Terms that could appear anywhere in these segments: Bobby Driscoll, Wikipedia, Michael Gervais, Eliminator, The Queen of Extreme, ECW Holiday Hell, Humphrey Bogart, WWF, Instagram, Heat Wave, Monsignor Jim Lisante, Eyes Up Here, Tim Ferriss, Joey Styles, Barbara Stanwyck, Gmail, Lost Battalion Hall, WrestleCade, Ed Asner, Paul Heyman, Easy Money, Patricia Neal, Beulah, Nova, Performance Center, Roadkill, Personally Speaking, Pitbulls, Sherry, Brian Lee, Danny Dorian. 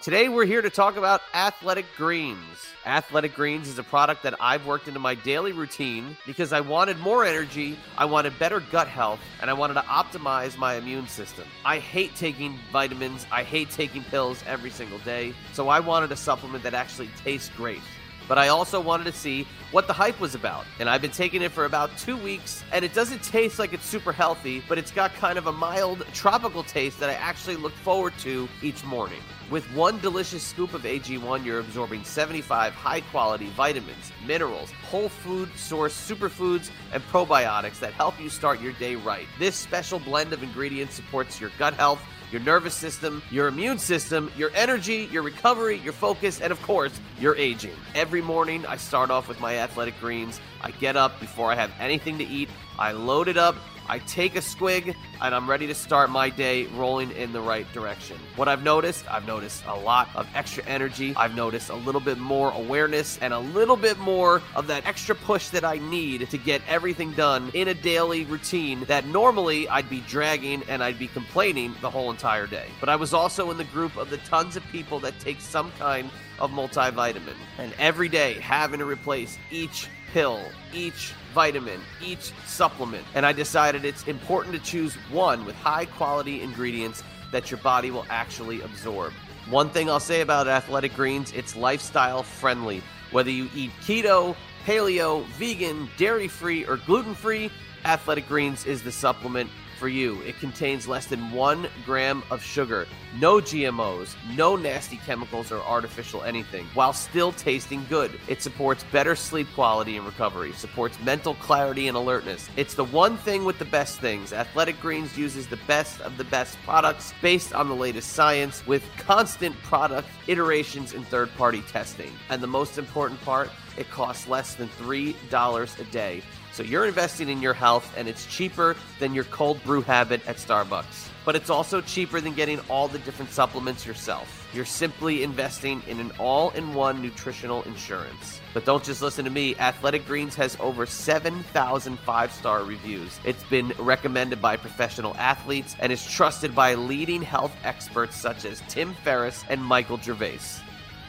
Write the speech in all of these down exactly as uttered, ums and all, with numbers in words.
Today we're here to talk about Athletic Greens. Athletic Greens is a product that I've worked into my daily routine because I wanted more energy, I wanted better gut health, and I wanted to optimize my immune system. I hate taking vitamins, I hate taking pills every single day, so I wanted a supplement that actually tastes great. But I also wanted to see what the hype was about. And I've been taking it for about two weeks, and it doesn't taste like it's super healthy, but it's got kind of a mild tropical taste that I actually look forward to each morning. With one delicious scoop of A G one, you're absorbing seventy-five high-quality vitamins, minerals, whole food source superfoods, and probiotics that help you start your day right. This special blend of ingredients supports your gut health, your nervous system, your immune system, your energy, your recovery, your focus, and of course, your aging. Every morning, I start off with my Athletic Greens. I get up before I have anything to eat. I load it up. I take a swig, and I'm ready to start my day rolling in the right direction. What I've noticed, I've noticed a lot of extra energy. I've noticed a little bit more awareness and a little bit more of that extra push that I need to get everything done in a daily routine that normally I'd be dragging and I'd be complaining the whole entire day. But I was also in the group of the tons of people that take some kind of multivitamin. And every day, having to replace each pill, each vitamin, each supplement. And I decided it's important to choose one with high quality ingredients that your body will actually absorb. One thing I'll say about Athletic Greens, it's lifestyle friendly. Whether you eat keto, paleo, vegan, dairy free, or gluten free, Athletic Greens is the supplement for you. It contains less than one gram of sugar, no G M Os, no nasty chemicals or artificial anything, while still tasting good. It supports better sleep quality and recovery, supports mental clarity and alertness. It's the one thing with the best things. Athletic Greens uses the best of the best products based on the latest science with constant product iterations and third-party testing. And the most important part, it costs less than three dollars a day. So you're investing in your health, and it's cheaper than your cold brew habit at Starbucks. But it's also cheaper than getting all the different supplements yourself. You're simply investing in an all-in-one nutritional insurance. But don't just listen to me. Athletic Greens has over seven thousand five-star reviews. It's been recommended by professional athletes and is trusted by leading health experts such as Tim Ferriss and Michael Gervais.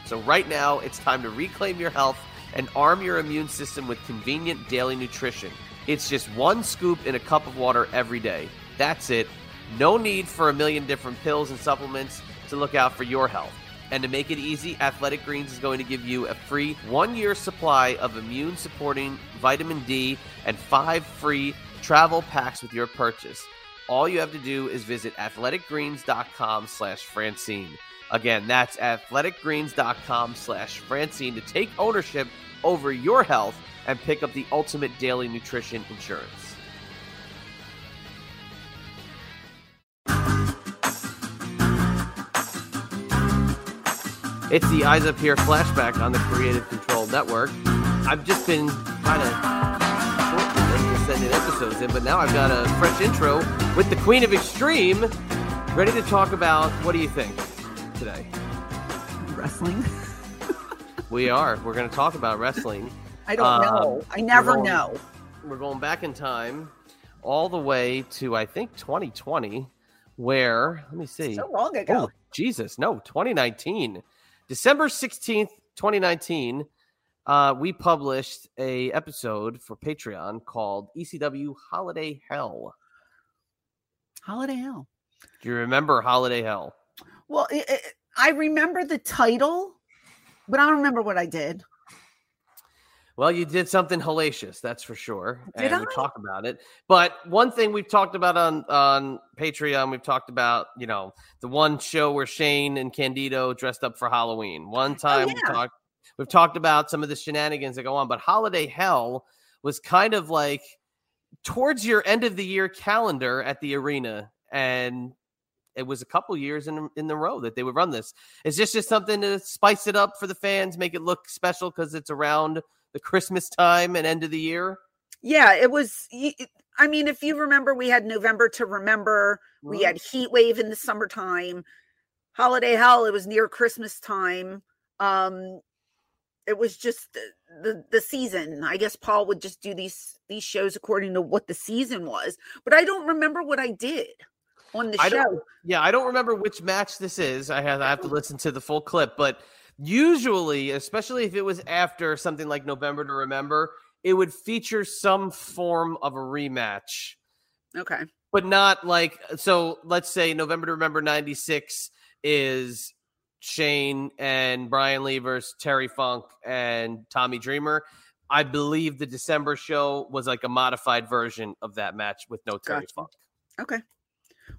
So right now, it's time to reclaim your health and arm your immune system with convenient daily nutrition. It's just one scoop in a cup of water every day. That's it. No need for a million different pills and supplements to look out for your health. And to make it easy, Athletic Greens is going to give you a free one-year supply of immune-supporting vitamin D and five free travel packs with your purchase. All you have to do is visit athletic greens dot com slash Francine. Again, that's athletic greens dot com slash Francine to take ownership over your health and pick up the ultimate daily nutrition insurance. It's the Eyes Up Here flashback on the Creative Control Network. I've just been kind of short sending episodes in, but now I've got a fresh intro with the Queen of Extreme, ready to talk about, what do you think today? Wrestling. We are. We're going to talk about wrestling. I don't um, know. I never going, know. We're going back in time all the way to, I think, twenty twenty, where, let me see. So long ago. Oh, Jesus. No, twenty nineteen. December sixteenth, twenty nineteen, uh, we published a episode for Patreon called E C W Holiday Hell. Holiday Hell. Do you remember Holiday Hell? Well, it, it, I remember the title, but I don't remember what I did. Well, you did something hellacious, that's for sure. Did and I? We'll talk about it. But one thing we've talked about on, on Patreon, we've talked about, you know, the one show where Shane and Candido dressed up for Halloween. One time oh, yeah. we talked, we've talked about some of the shenanigans that go on. But Holiday Hell was kind of like towards your end of the year calendar at the arena. And it was a couple years in in the row that they would run this. It's just, just something to spice it up for the fans, make it look special because it's around the Christmas time and end of the year. Yeah, it was. I mean, if you remember, we had November to Remember. Mm-hmm. We had Heat Wave in the summertime. Holiday Hell, it was near Christmas time. Um, it was just the, the, the season. I guess Paul would just do these, these shows according to what the season was. But I don't remember what I did on the I show. Yeah, I don't remember which match this is. I have, I have to listen to the full clip. But usually, especially if it was after something like November to Remember, it would feature some form of a rematch. Okay. But not like, so let's say November to Remember ninety-six is Shane and Brian Lee versus Terry Funk and Tommy Dreamer. I believe the December show was like a modified version of that match with no Terry Funk. Okay.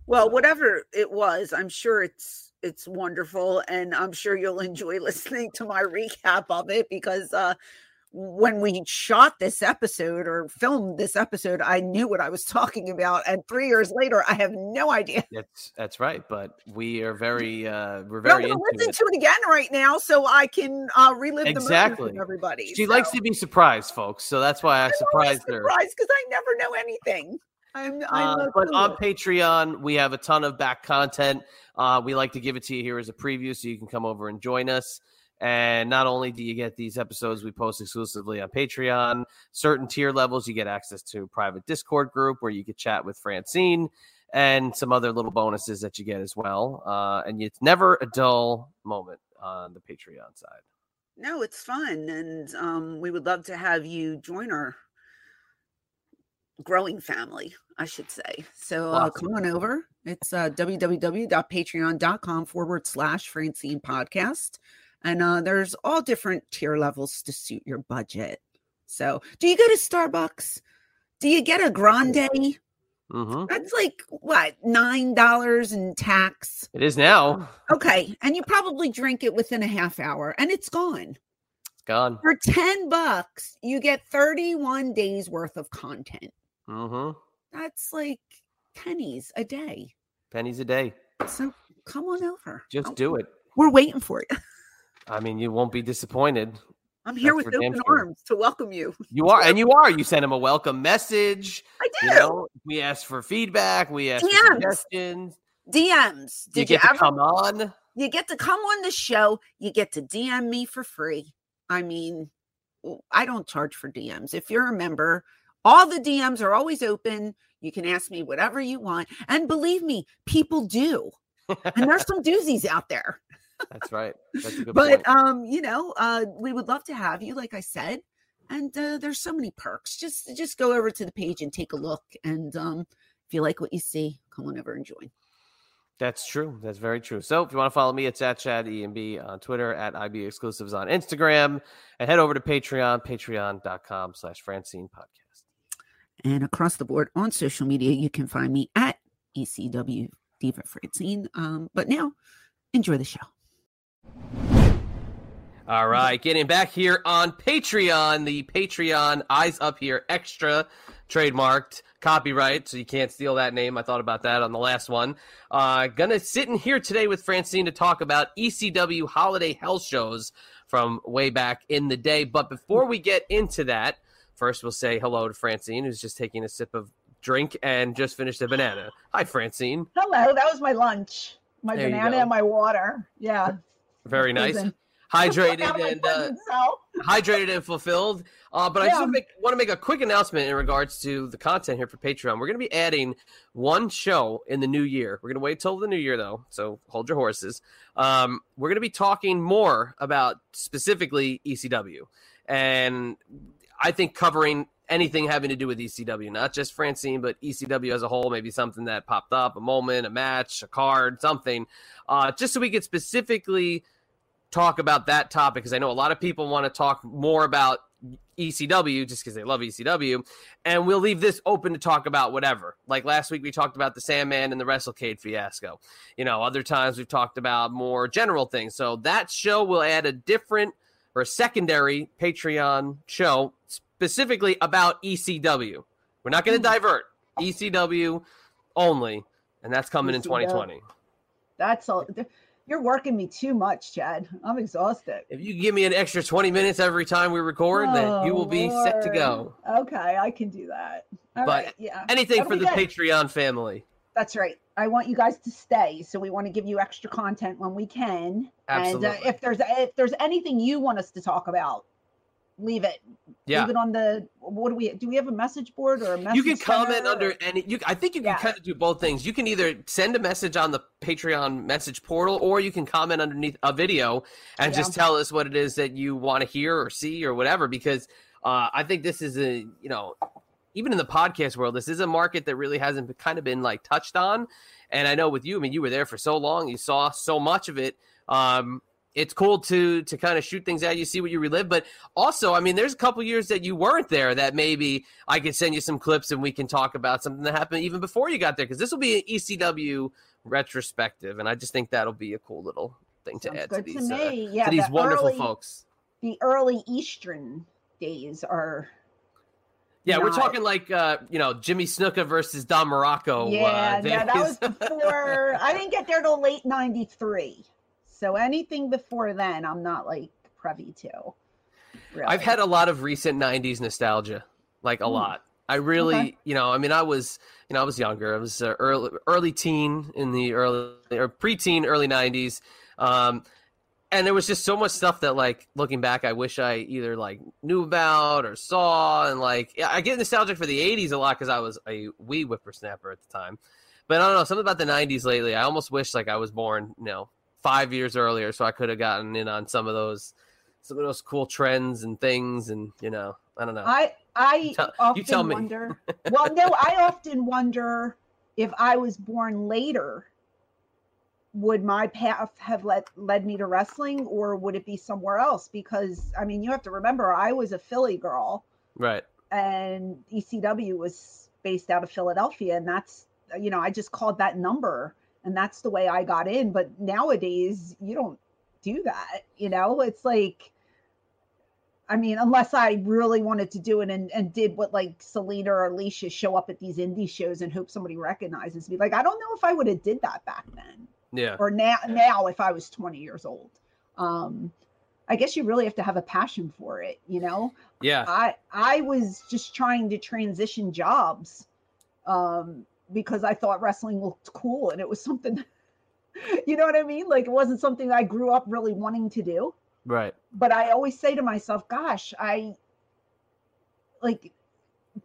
Well, whatever it was, I'm sure it's it's wonderful, and I'm sure you'll enjoy listening to my recap of it because uh, when we shot this episode or filmed this episode, I knew what I was talking about, and three years later, I have no idea. That's that's right, but we are very uh, we're very. I'm going to listen to it again right now, so I can uh, relive exactly. the moment with everybody. She so. likes to be surprised, folks, so that's why I I'm surprised her. Surprised because I never know anything. I'm, I'm uh, but on Patreon, we have a ton of back content. Uh, we like to give it to you here as a preview so you can come over and join us. And not only do you get these episodes we post exclusively on Patreon, certain tier levels, you get access to a private Discord group where you can chat with Francine and some other little bonuses that you get as well. Uh, and it's never a dull moment on the Patreon side. No, it's fun. And um, we would love to have you join our growing family, I should say. So uh, come on over. It's uh, www.patreon.com forward slash Francine podcast. And uh, there's all different tier levels to suit your budget. So do you go to Starbucks? Do you get a grande? Mm-hmm. That's like, what, nine dollars in tax? It is now. Okay. And you probably drink it within a half hour and it's gone. It's gone. For ten bucks, you get thirty-one days worth of content. Mm-hmm. That's like pennies a day. Pennies a day. So come on over. Just I'm, do it. We're waiting for you. I mean, you won't be disappointed. I'm here That's with open arms to welcome you. You are, and you are. You sent him a welcome message. I do. You know, we asked for feedback. We asked D Ms. For suggestions. D Ms. Did you get you to ever, come on? You get to come on the show. You get to D M me for free. I mean, I don't charge for D Ms. If you're a member, all the D Ms are always open. You can ask me whatever you want. And believe me, people do. And there's some doozies out there. That's right. That's a good but, point. um, you know, uh, we would love to have you, like I said. And uh, there's so many perks. Just just go over to the page and take a look. And um, if you like what you see, come on over and join. That's true. That's very true. So if you want to follow me, it's at Chad E M B on Twitter, at I B Exclusives on Instagram, and head over to Patreon, patreon.com slash Francine Podcast. And across the board on social media, you can find me at E C W Diva Francine. Um, but now, enjoy the show. All right, getting back here on Patreon, the Patreon Eyes Up Here Extra, trademarked, copyright, so you can't steal that name. I thought about that on the last one. Uh, gonna sit in here today with Francine to talk about E C W Holiday Hell shows from way back in the day. But before we get into that, first, we'll say hello to Francine, who's just taking a sip of drink and just finished a banana. Hi, Francine. Hello. That was my lunch. My there banana and my water. Yeah. Very nice. hydrated and uh, hydrated and fulfilled. Uh, but yeah. I just want to, make, want to make a quick announcement in regards to the content here for Patreon. We're going to be adding one show in the new year. We're going to wait till the new year, though, so hold your horses. Um, we're going to be talking more about specifically E C W, and I think covering anything having to do with E C W, not just Francine, but E C W as a whole, maybe something that popped up, a moment, a match, a card, something, uh, just so we could specifically talk about that topic, because I know a lot of people want to talk more about E C W just because they love E C W, and we'll leave this open to talk about whatever. Like last week we talked about the Sandman and the WrestleCade fiasco. You know, other times we've talked about more general things. So that show will add a different or a secondary Patreon show specifically about E C W. We're not going to divert. E C W only, and that's coming E C W in twenty twenty. That's all. You're working me too much, Chad. I'm exhausted. If you give me an extra twenty minutes every time we record, oh, then you will be Lord. set to go. Okay, I can do that. All but right, yeah. anything That'll for the good. Patreon family. That's right. I want you guys to stay, so we want to give you extra content when we can. Absolutely. And uh, if there's if there's anything you want us to talk about, leave it. Yeah. Leave it on the. What do we do? We have a message board or a message? You can comment or? under any. You, I think you can yeah. kind of do both things. You can either send a message on the Patreon message portal, or you can comment underneath a video and yeah. just tell us what it is that you want to hear or see or whatever. Because uh, I think this is a you know. even in the podcast world, this is a market that really hasn't been, kind of been like touched on. And I know with you, I mean, you were there for so long, you saw so much of it. Um, it's cool to, to kind of shoot things out. You see what you relive, but also, I mean, there's a couple years that you weren't there that maybe I could send you some clips and we can talk about something that happened even before you got there. Cause this will be an E C W retrospective. And I just think that'll be a cool little thing to Sounds add to these, to, uh, yeah, to these the wonderful early, folks. The early Eastern days are, Yeah, Not. we're talking like, uh, you know, Jimmy Snuka versus Don Morocco. Yeah, uh, no, that was before. I didn't get there till late ninety-three. So anything before then, I'm not, like, privy to. Really. I've had a lot of recent nineties nostalgia, like a mm. lot. I really, okay. you know, I mean, I was, you know, I was younger. I was uh, early, early teen in the early, or preteen, early nineties. Um And there was just so much stuff that, like, looking back, I wish I either, like, knew about or saw. And, like, I get nostalgic for the eighties a lot because I was a wee whippersnapper at the time. But I don't know, something about the nineties lately, I almost wish, like, I was born, you know, five years earlier so I could have gotten in on some of those some of those cool trends and things. And, you know, I don't know. I, I you tell, often you tell me. wonder. Well, no, I often wonder if I was born later, would my path have led, led me to wrestling, or would it be somewhere else? Because, I mean, you have to remember, I was a Philly girl. Right. And E C W was based out of Philadelphia. And that's, you know, I just called that number. And that's the way I got in. But nowadays, you don't do that. You know, it's like, I mean, unless I really wanted to do it and, and did what, like, Selena or Alicia, show up at these indie shows and hope somebody recognizes me. Like, I don't know if I would have did that back then. Yeah. Or now, now if I was twenty years old, um, I guess you really have to have a passion for it, you know? Yeah. I, I was just trying to transition jobs um, because I thought wrestling looked cool, and it was something, you know what I mean? Like, it wasn't something I grew up really wanting to do. Right. But I always say to myself, gosh, I like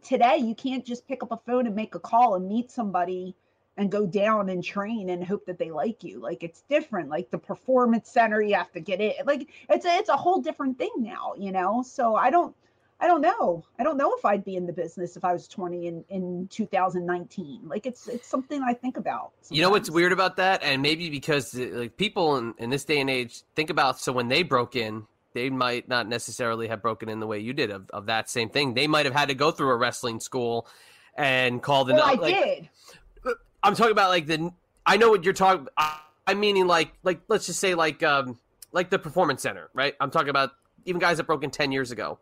today you can't just pick up a phone and make a call and meet somebody and go down and train and hope that they like you. Like, it's different. Like, the Performance Center, you have to get it. Like, it's a, it's a whole different thing now, you know? So I don't, I don't know. I don't know if I'd be in the business if I was twenty in, in two thousand nineteen. Like, it's, it's something I think about sometimes. You know what's weird about that? And maybe because, like, people in, in this day and age think about, so when they broke in, they might not necessarily have broken in the way you did of, of that same thing. They might've had to go through a wrestling school and call the, well, I like, did. I'm talking about, like, the, I know what you're talking, I, I'm meaning, like, like, let's just say, like, um, like the Performance Center, right? I'm talking about even guys that broke in ten years ago.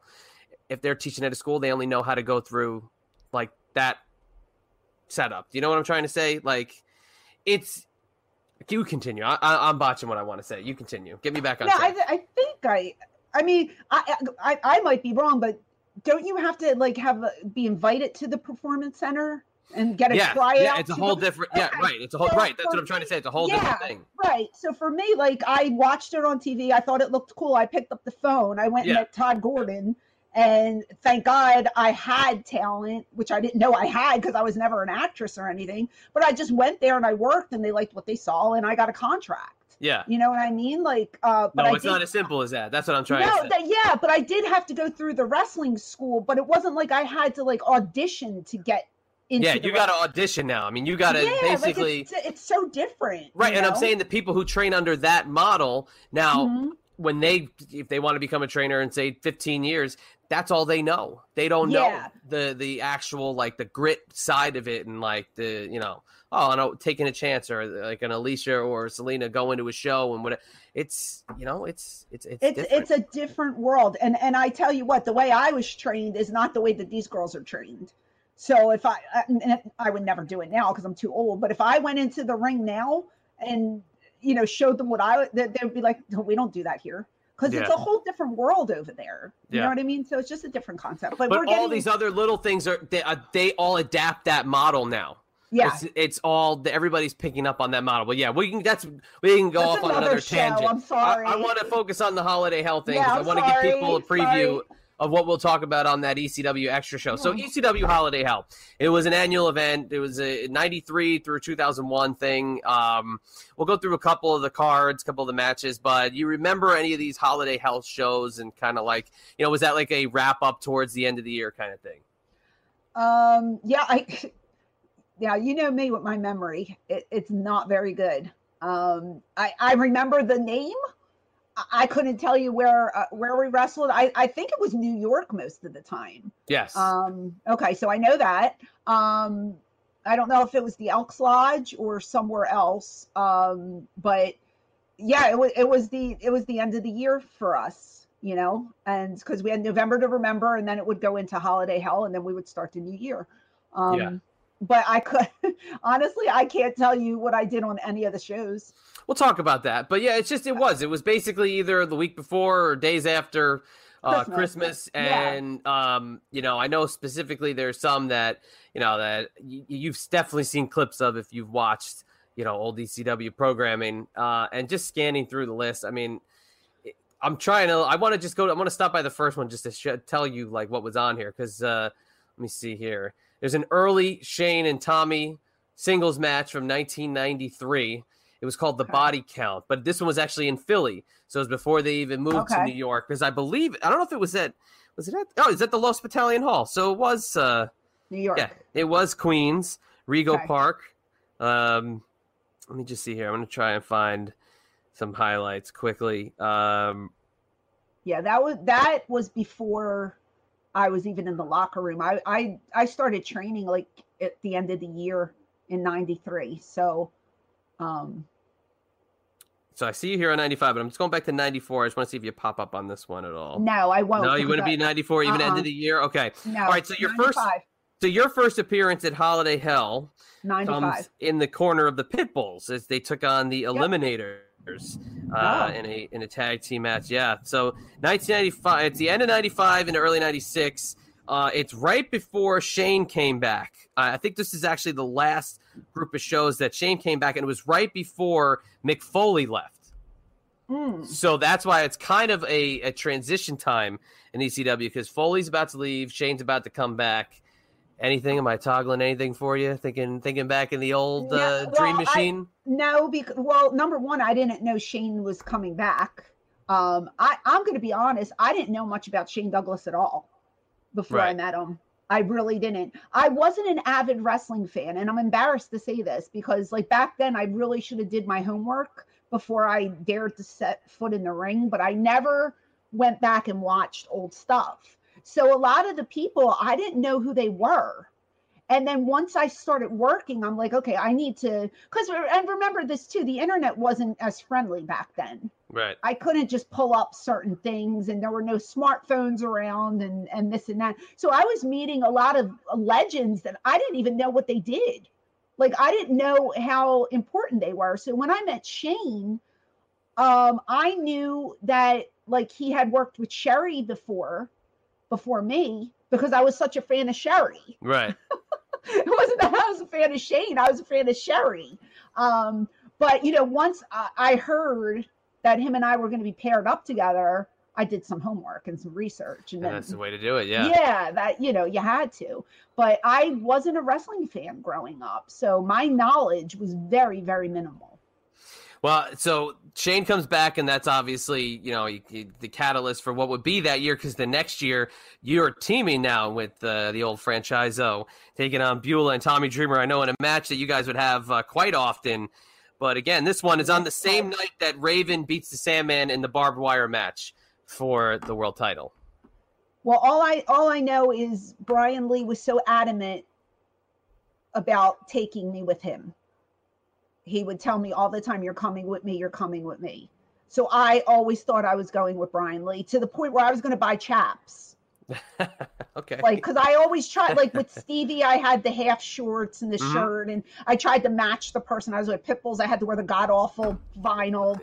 If they're teaching at a school, they only know how to go through, like, that setup. Do you know what I'm trying to say? Like, it's, you continue. I, I, I'm botching what I want to say. You continue. Get me back on no, track. I, I think I, I mean, I, I, I might be wrong, but don't you have to, like, have, a, be invited to the Performance Center? and get a yeah, tryout. Yeah, it's a whole different. Yeah, okay. right. It's a whole so, right. That's so what I'm trying to say. It's a whole yeah, different thing. Right. So for me, like I watched it on T V. I thought it looked cool. I picked up the phone. I went yeah. and met Todd Gordon, and thank God I had talent, which I didn't know I had because I was never an actress or anything. But I just went there and I worked, and they liked what they saw, and I got a contract. Yeah. You know what I mean? Like, uh, but no, it's I did, not as simple as that. That's what I'm trying no, to say. That, yeah, but I did have to go through the wrestling school, but it wasn't like I had to like audition to get into Yeah, you got to audition now. I mean, you got to yeah, basically. Like it's, it's so different. Right. And know? I'm saying the people who train under that model now, mm-hmm. when they, if they want to become a trainer in say fifteen years, that's all they know. They don't yeah. know the, the actual, like the grit side of it and like the, you know. Oh, no, taking a chance, or like an Alicia or Selena going to a show and what it's, you know, it's, it's, it's, it's, it's a different world. And, and I tell you what, the way I was trained is not the way that these girls are trained. So if I, I, I would never do it now because I'm too old, but if I went into the ring now and, you know, showed them what I, they, they would be like, no, we don't do that here. Because yeah. it's a whole different world over there. You yeah. know what I mean? So it's just a different concept. But, but we're all getting- these other little things are, they, uh, they all adapt that model now. Yeah, it's, it's all everybody's picking up on that model. But yeah, we can that's we can go that's off on another, another tangent. I'm sorry. I, I want to focus on the Holiday Hell thing because yeah, I want to give people a preview sorry. of what we'll talk about on that E C W Extra show. So E C W Holiday Hell, it was an annual event. It was a ninety-three through two thousand one thing. Um, we'll go through a couple of the cards, a couple of the matches. But you remember any of these Holiday Hell shows and kind of like, you know, was that like a wrap up towards the end of the year kind of thing? Um. Yeah. I. Yeah, you know me with my memory. It, it's not very good. Um, I, I remember the name. I, I couldn't tell you where uh, where we wrestled. I, I think it was New York most of the time. Yes. Um, okay, so I know that. Um, I don't know if it was the Elks Lodge or somewhere else. Um, but yeah, it was it was the it was the end of the year for us, you know, and because we had November to Remember, and then it would go into Holiday Hell, and then we would start the new year. Um, yeah. But I could honestly, I can't tell you what I did on any of the shows. We'll talk about that. But yeah, it's just it was it was basically either the week before or days after uh, Christmas. Christmas. And, yeah. um, you know, I know specifically there's some that, you know, that y- you've definitely seen clips of if you've watched, you know, old E C W programming uh, and just scanning through the list. I mean, I'm trying to I want to just go. I want to stop by the first one just to sh- tell you like what was on here, because uh, let me see here. There's an early Shane and Tommy singles match from nineteen ninety-three. It was called The okay. Body Count, but this one was actually in Philly. So it was before they even moved okay. to New York, because I believe, I don't know if it was at, was it at, oh, it's at the Lost Battalion Hall. So it was uh, New York. Yeah, it was Queens, Rego okay. Park. Um, let me just see here. I'm going to try and find some highlights quickly. Um, yeah, that was that was before I was even in the locker room. I, I, I started training like at the end of the year in ninety-three. So, um, so I see you here on ninety-five, but I'm just going back to ninety-four. I just want to see if you pop up on this one at all. No, I won't. No, you wouldn't I, be ninety-four even uh-uh. end of the year. Okay. No, all right. So your ninety-five. first, so your first appearance at Holiday Hell ninety-five. Comes in the corner of the Pitbulls as they took on the Eliminator. Yep. Uh, wow. in a in a tag team match, yeah. So nineteen ninety-five, it's the end of ninety-five and early ninety-six. Uh, it's right before Shane came back. Uh, I think this is actually the last group of shows that Shane came back, and it was right before Mick Foley left. Mm. So that's why it's kind of a, a transition time in E C W, because Foley's about to leave, Shane's about to come back. Anything? Am I toggling anything for you? Thinking, thinking back in the old no, uh, well, dream machine. I, no, because well, number one, I didn't know Shane was coming back. Um, I, I'm going to be honest, I didn't know much about Shane Douglas at all before right. I met him. I really didn't. I wasn't an avid wrestling fan, and I'm embarrassed to say this because, like back then, I really should have did my homework before I dared to set foot in the ring. But I never went back and watched old stuff. So a lot of the people, I didn't know who they were. And then once I started working, I'm like, okay, I need to, because, and remember this too, the internet wasn't as friendly back then. Right. I couldn't just pull up certain things, and there were no smartphones around and, and this and that. So I was meeting a lot of legends that I didn't even know what they did. Like, I didn't know how important they were. So when I met Shane, um, I knew that like he had worked with Sherry before. before me because I was such a fan of Sherry. Right. It wasn't that I was a fan of Shane. I was a fan of Sherry. Um, but, you know, once I, I heard that him and I were going to be paired up together, I did some homework and some research. And, and then, that's the way to do it. Yeah. Yeah. That, you know, you had to, but I wasn't a wrestling fan growing up. So my knowledge was very, very minimal. Well, so Shane comes back, and that's obviously, you know, he, he, the catalyst for what would be that year, because the next year you're teaming now with uh, the old franchiso, taking on Beulah and Tommy Dreamer, I know, in a match that you guys would have uh, quite often. But again, this one is on the same night that Raven beats the Sandman in the barbed wire match for the world title. Well, all I all I know is Brian Lee was so adamant about taking me with him. He would tell me all the time, you're coming with me, you're coming with me. So I always thought I was going with Brian Lee, to the point where I was going to buy chaps. Okay. Like, because I always tried, like with Stevie, I had the half shorts and the mm-hmm. shirt, and I tried to match the person I was with. Pitbulls, I had to wear the god-awful vinyl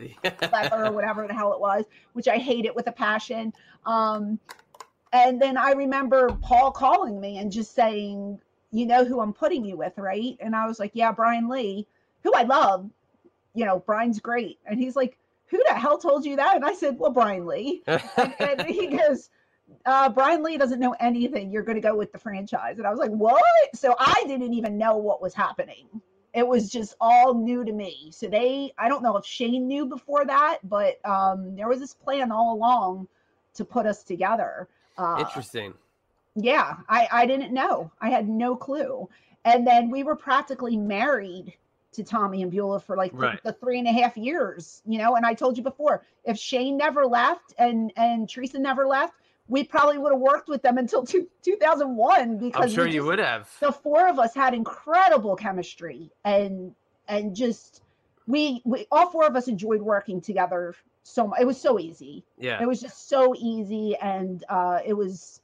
leather or whatever the hell it was, which I hated with a passion. Um, and then I remember Paul calling me and just saying, you know who I'm putting you with, right? And I was like, yeah, Brian Lee, who I love, you know, Brian's great. And he's like, who the hell told you that? And I said, well, Brian Lee. and, and he goes, uh, Brian Lee doesn't know anything. You're going to go with the franchise. And I was like, what? So I didn't even know what was happening. It was just all new to me. So they, I don't know if Shane knew before that, but um, there was this plan all along to put us together. Uh, Interesting. Yeah, I, I didn't know. I had no clue. And then we were practically married to Tommy and Beulah for like right. the, the three and a half years, you know, and I told you before, if Shane never left and, and Teresa never left, we probably would have worked with them until two, two thousand one, because I'm sure just, you would have. The four of us had incredible chemistry, and, and just, we, we, all four of us enjoyed working together so much. It was so easy. Yeah. It was just so easy. And uh, it was,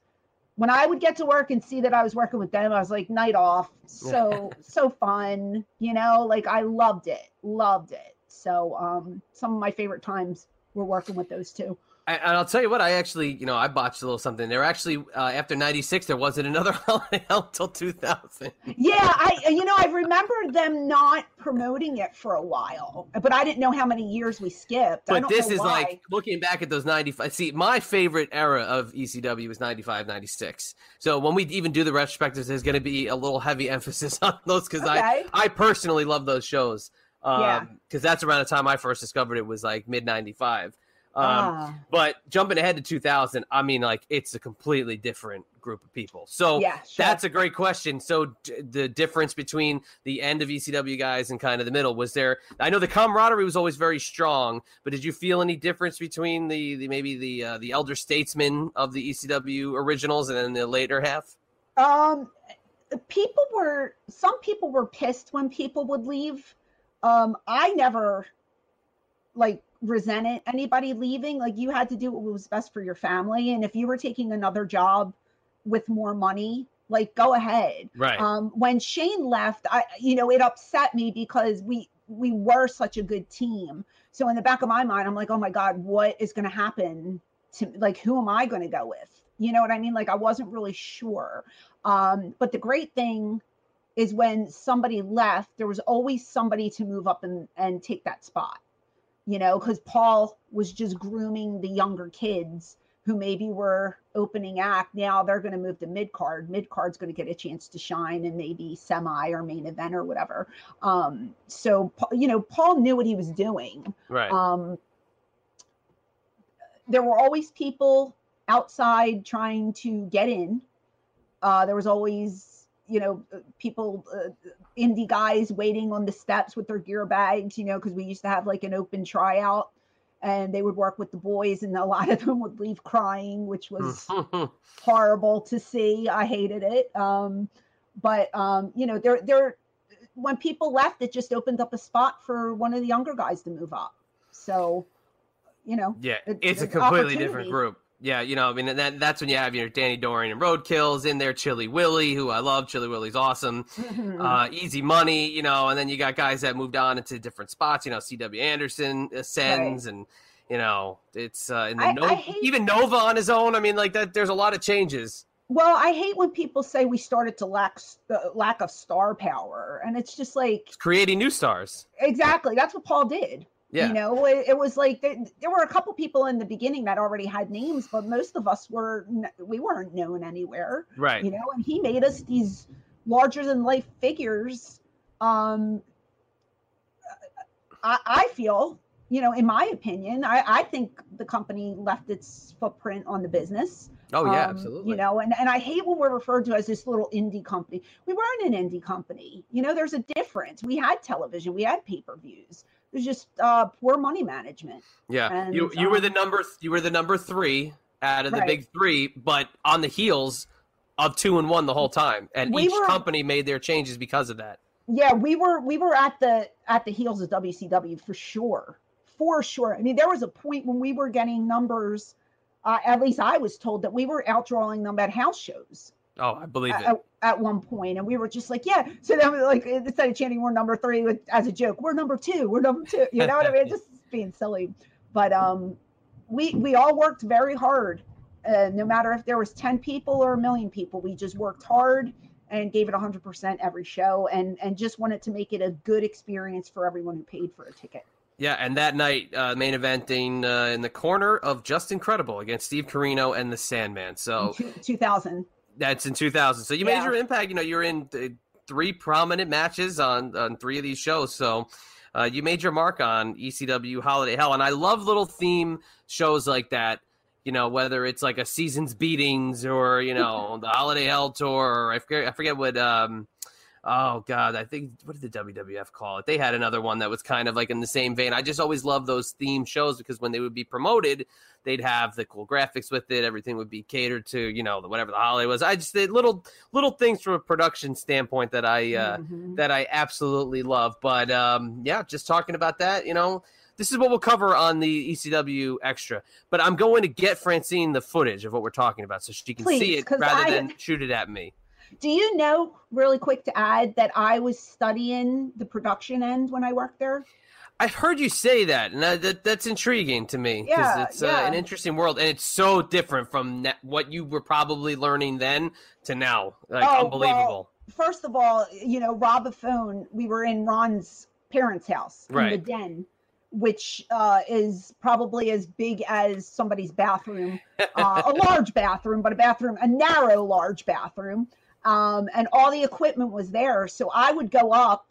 when I would get to work and see that I was working with them, I was like, night off. So, so fun, you know, like I loved it, loved it. So um, some of my favorite times were working with those two. And I'll tell you what, I actually, you know, I botched a little something there. Actually, uh, after ninety-six, there wasn't another Holiday Hell until two thousand. Yeah, I, you know, I remember them not promoting it for a while, but I didn't know how many years we skipped. But I don't this know is why. Like, looking back at those ninety-five, see, my favorite era of E C W was ninety-five, ninety-six. So when we even do the retrospectives, there's going to be a little heavy emphasis on those, because okay. I, I personally love those shows. Um, yeah. Because that's around the time I first discovered it, was like mid ninety-five. Um, ah. But jumping ahead to two thousand, I mean, like, it's a completely different group of people. So yeah, sure. That's a great question. So d- the difference between the end of E C W guys and kind of the middle, was there, I know the camaraderie was always very strong, but did you feel any difference between the, the maybe the, uh, the elder statesmen of the E C W originals and then the later half? Um, people were, some people were pissed when people would leave. Um, I never like, resented anybody leaving. Like, you had to do what was best for your family, and if you were taking another job with more money, like, go ahead. Right. Um, when Shane left, I, you know, it upset me, because we we were such a good team. So in the back of my mind, I'm like, oh my God, what is going to happen to, like, who am I going to go with? You know what I mean? Like, I wasn't really sure. Um, but the great thing is, when somebody left, there was always somebody to move up and and take that spot. You know, because Paul was just grooming the younger kids who maybe were opening act. Now they're going to move to mid-card. Mid-card's going to get a chance to shine, and maybe semi or main event or whatever. Um, so, you know, Paul knew what he was doing. Right. Um, there were always people outside trying to get in. Uh, there was always, you know, people... Uh, indie guys waiting on the steps with their gear bags, you know, because we used to have like an open tryout, and they would work with the boys, and a lot of them would leave crying, which was horrible to see. I hated it. Um, but, um, you know, there, there, when people left, it just opened up a spot for one of the younger guys to move up. So, you know. Yeah, it, it's a completely different group. Yeah, you know, I mean, that that's when you have your Danny Dorian and Roadkills in there, Chili Willie, who I love. Chili Willie's awesome. uh, Easy Money, you know, and then you got guys that moved on into different spots. You know, C W Anderson ascends, right. And, you know, it's uh, and then I, no- I hate- even Nova on his own. I mean, like, that. There's a lot of changes. Well, I hate when people say we started to lack the lack of star power, and it's just like it's creating new stars. Exactly, that's what Paul did. Yeah, you know, it, it was like they, there were a couple people in the beginning that already had names, but most of us were we weren't known anywhere, right? You know, and he made us these larger than life figures. Um, I, I feel, you know, in my opinion, I, I think the company left its footprint on the business. Oh yeah, um, absolutely. You know, and, and I hate when we're referred to as this little indie company. We weren't an indie company. You know, there's a difference. We had television. We had pay-per-views. It was just uh, poor money management. Yeah, and, you you um, were the number you were the number three out of right. the big three, but on the heels of two and one the whole time, and we each were, company made their changes because of that. Yeah, we were we were at the at the heels of W C W for sure, for sure. I mean, there was a point when we were getting numbers. Uh, at least I was told that we were outdrawing them at house shows. Oh, I believe at, it. At one point, and we were just like, yeah. So then, we like, instead of chanting, we're number three with, as a joke, we're number two. We're number two. You know what I mean? Just being silly. But um, we we all worked very hard. Uh, no matter if there was ten people or a million people, we just worked hard and gave it one hundred percent every show, and and just wanted to make it a good experience for everyone who paid for a ticket. Yeah, and that night, uh, main eventing uh, in the corner of Just Incredible against Steve Corino and the Sandman. So in two thousand. That's in two thousand. So you yeah. made your impact. You know, you're in th- three prominent matches on, on three of these shows. So uh, you made your mark on E C W Holiday Hell. And I love little theme shows like that. You know, whether it's like a Season's Beatings or, you know, the Holiday Hell Tour. Or I forget, I forget what... Um, Oh, God, I think, what did the W W F call it? They had another one that was kind of like in the same vein. I just always loved those theme shows because when they would be promoted, they'd have the cool graphics with it. Everything would be catered to, you know, whatever the holiday was. I just did little little things from a production standpoint that I uh, mm-hmm. that I absolutely love. But, um, yeah, just talking about that, you know, this is what we'll cover on the E C W Extra. But I'm going to get Francine the footage of what we're talking about so she can Please, see it rather I... than shoot it at me. Do you know, really quick to add, that I was studying the production end when I worked there? I've heard you say that, and that, that, that's intriguing to me. Yeah, it's yeah. Uh, an interesting world, and it's so different from ne- what you were probably learning then to now. Like, oh, unbelievable. Well, first of all, you know, Robophone, we were in Ron's parents' house in right. the den, which uh, is probably as big as somebody's bathroom, uh, a large bathroom, but a bathroom, a narrow, large bathroom. Um, and all the equipment was there. So I would go up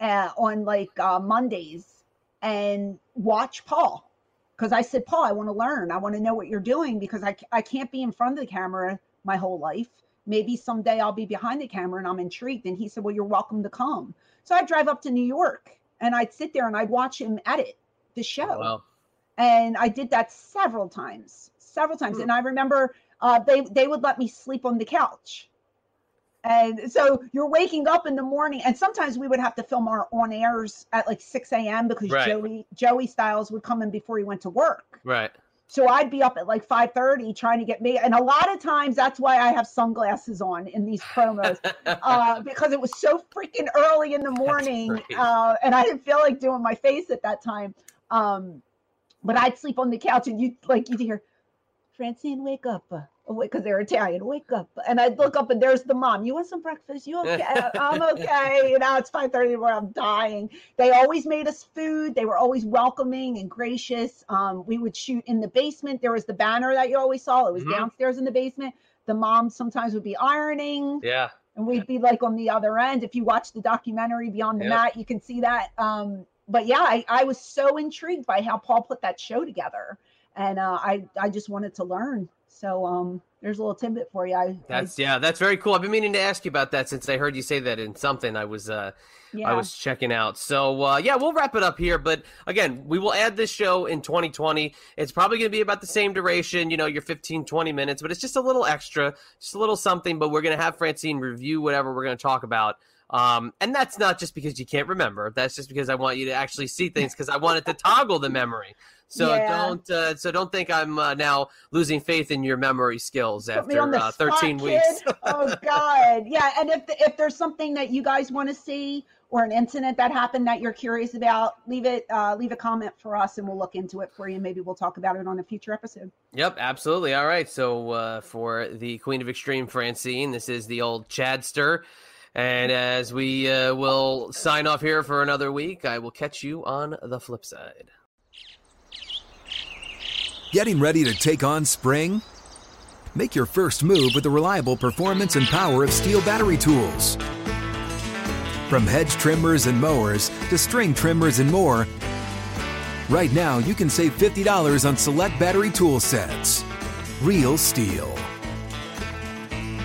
uh, on like uh, Mondays and watch Paul, because I said, Paul, I want to learn. I want to know what you're doing, because I, I can't be in front of the camera my whole life. Maybe someday I'll be behind the camera and I'm intrigued. And he said, well, you're welcome to come. So I'd drive up to New York and I'd sit there and I'd watch him edit the show. Wow. And I did that several times, several times. Hmm. And I remember uh, they, they would let me sleep on the couch. And so you're waking up in the morning, and sometimes we would have to film our on-airs at like six a.m. because right. Joey Joey Styles would come in before he went to work. Right. So I'd be up at like five thirty trying to get me. And a lot of times that's why I have sunglasses on in these promos uh, because it was so freaking early in the morning. Uh, and I didn't feel like doing my face at that time. Um, but I'd sleep on the couch, and you'd, like, you'd hear, Francine, wake up. Because they're Italian, wake up. And I'd look up, and there's the mom. You want some breakfast? You okay? I'm okay. You know, it's five thirty where I'm dying. They always made us food. They were always welcoming and gracious. Um, we would shoot in the basement. There was the banner that you always saw. It was mm-hmm. downstairs in the basement. The mom sometimes would be ironing. Yeah. And we'd be, like, on the other end. If you watch the documentary Beyond the yep. Mat, you can see that. Um, but, yeah, I, I was so intrigued by how Paul put that show together. And uh, I, I just wanted to learn. So um, there's a little tidbit for you. I, that's I, yeah, that's very cool. I've been meaning to ask you about that since I heard you say that in something I was uh, yeah. I was checking out. So uh, yeah, we'll wrap it up here. But again, we will add this show in twenty twenty. It's probably going to be about the same duration, you know, your fifteen, twenty minutes, but it's just a little extra, just a little something. But we're going to have Francine review whatever we're going to talk about. Um, and that's not just because you can't remember. That's just because I want you to actually see things, because I wanted to toggle the memory. So yeah. don't uh, so don't think I'm uh, now losing faith in your memory skills Put after uh, spot, thirteen kid. Weeks. Oh, God. Yeah, and if the, if there's something that you guys want to see or an incident that happened that you're curious about, leave it, uh, leave a comment for us and we'll look into it for you. Maybe we'll talk about it on a future episode. Yep, absolutely. All right. So uh, for the Queen of Extreme, Francine, this is the old Chadster. And as we uh, will sign off here for another week, I will catch you on the flip side. Getting ready to take on spring? Make your first move with the reliable performance and power of Steel battery tools. From hedge trimmers and mowers to string trimmers and more, right now you can save fifty dollars on select battery tool sets. Real Steel.